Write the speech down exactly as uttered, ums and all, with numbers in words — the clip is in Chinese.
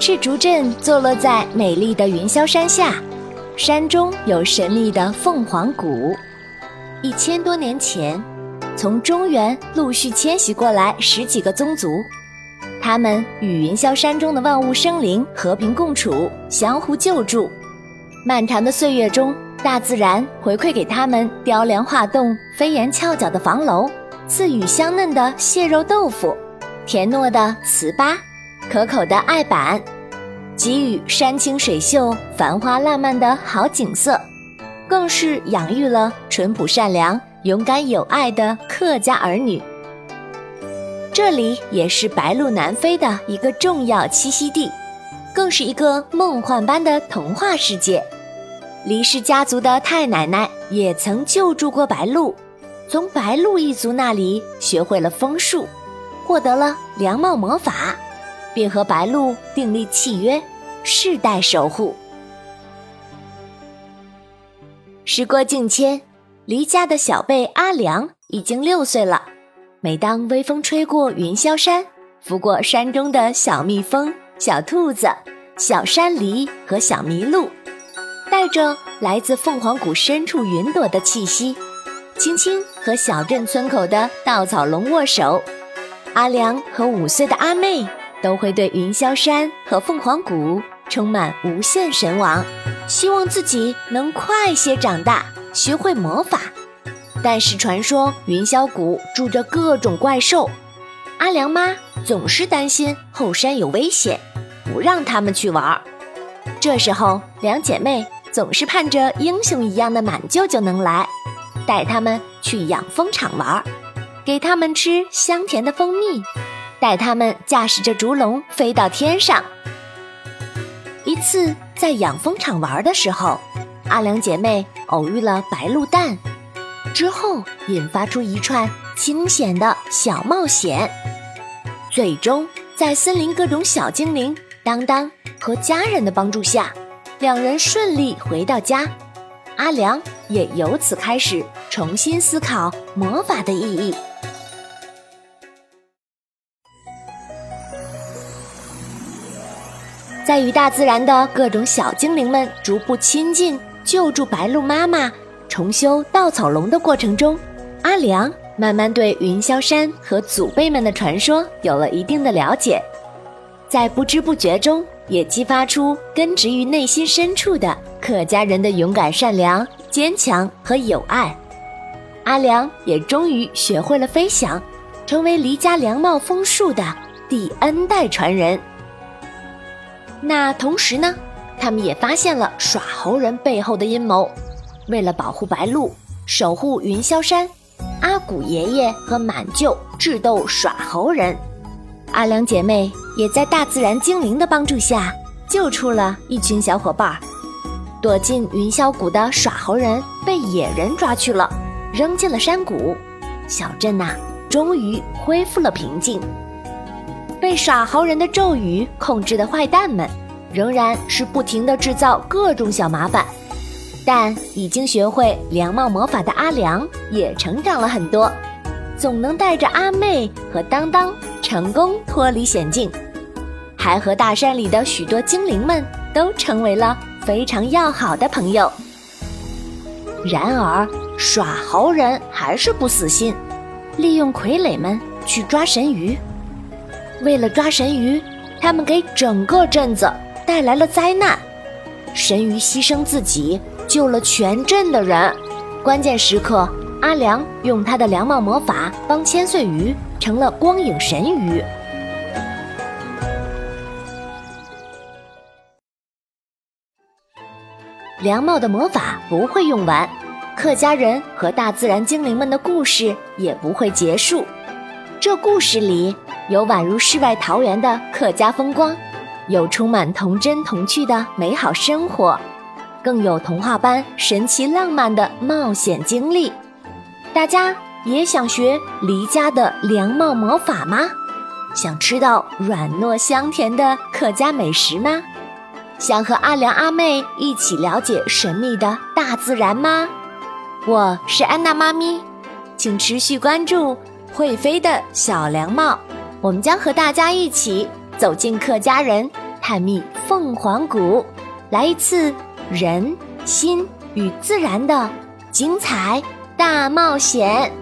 赤竹镇坐落在美丽的云霄山下，山中有神秘的凤凰谷。一千多年前，从中原陆续迁徙过来十几个宗族，他们与云霄山中的万物生灵和平共处，相互救助。漫长的岁月中，大自然回馈给他们雕梁画栋、飞檐翘角的房楼，赐予香嫩的蟹肉豆腐、甜糯的糍粑、可口的艾板，给予山清水秀、繁花烂漫的好景色，更是养育了淳朴善良、勇敢有爱的客家儿女。这里也是白鹭南飞的一个重要栖息地，更是一个梦幻般的童话世界。黎氏家族的太奶奶也曾救助过白鹭，从白鹭一族那里学会了枫术，获得了良帽魔法，并和白鹭订立契约，世代守护。时过境迁，黎家的小辈阿良已经六岁了。每当微风吹过云霄山，拂过山中的小蜜蜂、小兔子、小山狸和小麋鹿，带着来自凤凰谷深处云朵的气息，轻轻和小镇村口的稻草龙握手，阿良和五岁的阿妹都会对云霄山和凤凰谷充满无限神往，希望自己能快些长大，学会魔法。但是传说云霄谷住着各种怪兽，阿良妈总是担心后山有危险，不让他们去玩。这时候两姐妹总是盼着英雄一样的满舅舅能来，带他们去养蜂场玩，给他们吃香甜的蜂蜜，带他们驾驶着竹笼飞到天上。一次在养蜂场玩的时候，阿良姐妹偶遇了白鹭蛋，之后引发出一串惊险的小冒险，最终在森林各种小精灵当当和家人的帮助下，两人顺利回到家。阿良也由此开始重新思考魔法的意义。在与大自然的各种小精灵们逐步亲近，救助白鹭妈妈重修稻草笼的过程中，阿良慢慢对云霄山和祖辈们的传说有了一定的了解，在不知不觉中也激发出根植于内心深处的客家人的勇敢、善良、坚强和友爱。阿良也终于学会了飞翔，成为黎家良帽枫术的第 N 代传人。那同时呢，他们也发现了耍猴人背后的阴谋。为了保护白鹭，守护云霄山，阿古爷爷和满舅智斗耍猴人。阿良姐妹也在大自然精灵的帮助下救出了一群小伙伴，躲进云霄谷的耍猴人被野人抓去了，扔进了山谷。小镇呐、啊，终于恢复了平静。被耍猴人的咒语控制的坏蛋们仍然是不停地制造各种小麻烦，但已经学会良帽魔法的阿良也成长了很多，总能带着阿妹和当当成功脱离险境，还和大山里的许多精灵们都成为了非常要好的朋友。然而耍猴人还是不死心，利用傀儡们去抓神鱼。为了抓神鱼，他们给整个镇子带来了灾难，神鱼牺牲自己救了全镇的人。关键时刻，阿良用他的良帽魔法帮千岁鱼成了光影神鱼。良帽的魔法不会用完，客家人和大自然精灵们的故事也不会结束。这故事里有宛如世外桃源的客家风光，有充满童真童趣的美好生活，更有童话般神奇浪漫的冒险经历。大家也想学黎家的良帽魔法吗？想吃到软糯香甜的客家美食吗？想和阿良阿妹一起了解神秘的大自然吗？我是安娜妈咪，请持续关注会飞的小凉帽，我们将和大家一起走进客家人，探秘凤凰谷，来一次人、心与自然的精彩大冒险。